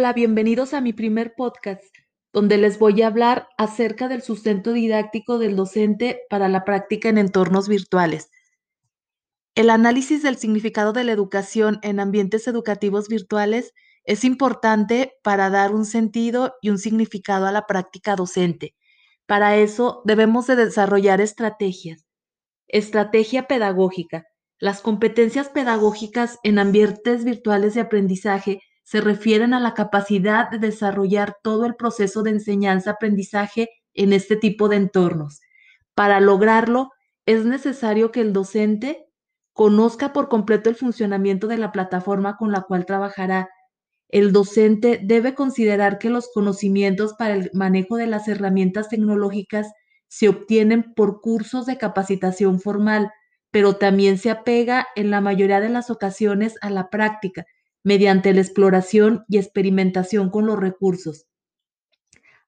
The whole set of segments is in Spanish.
Hola, bienvenidos a mi primer podcast, donde les voy a hablar acerca del sustento didáctico del docente para la práctica en entornos virtuales. El análisis del significado de la educación en ambientes educativos virtuales es importante para dar un sentido y un significado a la práctica docente. Para eso debemos de desarrollar estrategias. Estrategia pedagógica. Las competencias pedagógicas en ambientes virtuales de aprendizaje se refieren a la capacidad de desarrollar todo el proceso de enseñanza-aprendizaje en este tipo de entornos. Para lograrlo, es necesario que el docente conozca por completo el funcionamiento de la plataforma con la cual trabajará. El docente debe considerar que los conocimientos para el manejo de las herramientas tecnológicas se obtienen por cursos de capacitación formal, pero también se apega en la mayoría de las ocasiones a la práctica, mediante la exploración y experimentación con los recursos.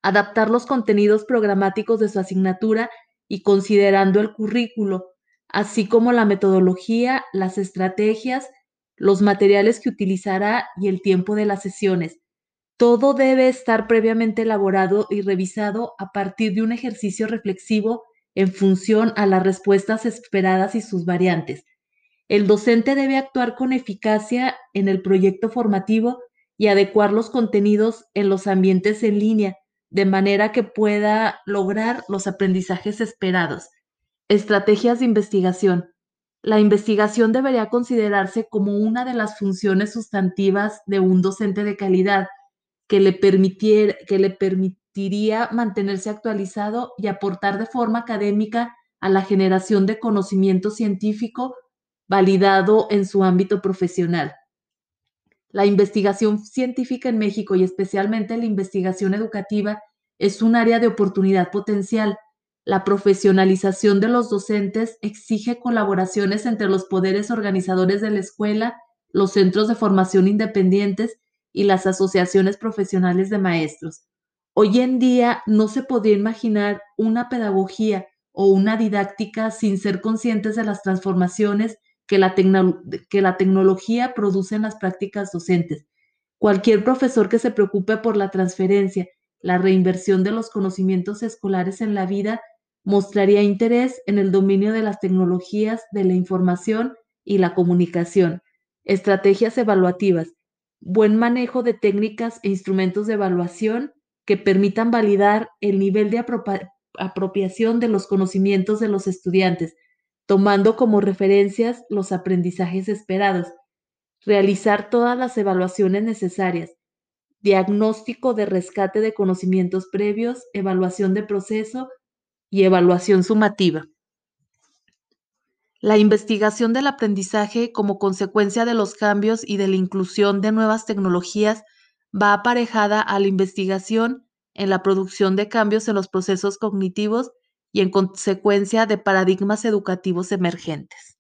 Adaptar los contenidos programáticos de su asignatura y considerando el currículo, así como la metodología, las estrategias, los materiales que utilizará y el tiempo de las sesiones. Todo debe estar previamente elaborado y revisado a partir de un ejercicio reflexivo en función a las respuestas esperadas y sus variantes. El docente debe actuar con eficacia en el proyecto formativo y adecuar los contenidos en los ambientes en línea, de manera que pueda lograr los aprendizajes esperados. Estrategias de investigación. La investigación debería considerarse como una de las funciones sustantivas de un docente de calidad, que le permitiría mantenerse actualizado y aportar de forma académica a la generación de conocimiento científico validado en su ámbito profesional. La investigación científica en México y especialmente la investigación educativa es un área de oportunidad potencial. La profesionalización de los docentes exige colaboraciones entre los poderes organizadores de la escuela, los centros de formación independientes y las asociaciones profesionales de maestros. Hoy en día no se podría imaginar una pedagogía o una didáctica sin ser conscientes de las transformaciones que la tecnología produce en las prácticas docentes. Cualquier profesor que se preocupe por la transferencia, la reinversión de los conocimientos escolares en la vida, mostraría interés en el dominio de las tecnologías de la información y la comunicación. Estrategias evaluativas. Buen manejo de técnicas e instrumentos de evaluación que permitan validar el nivel de apropiación de los conocimientos de los estudiantes, tomando como referencias los aprendizajes esperados, realizar todas las evaluaciones necesarias, diagnóstico de rescate de conocimientos previos, evaluación de proceso y evaluación sumativa. La investigación del aprendizaje como consecuencia de los cambios y de la inclusión de nuevas tecnologías va aparejada a la investigación en la producción de cambios en los procesos cognitivos y en consecuencia de paradigmas educativos emergentes.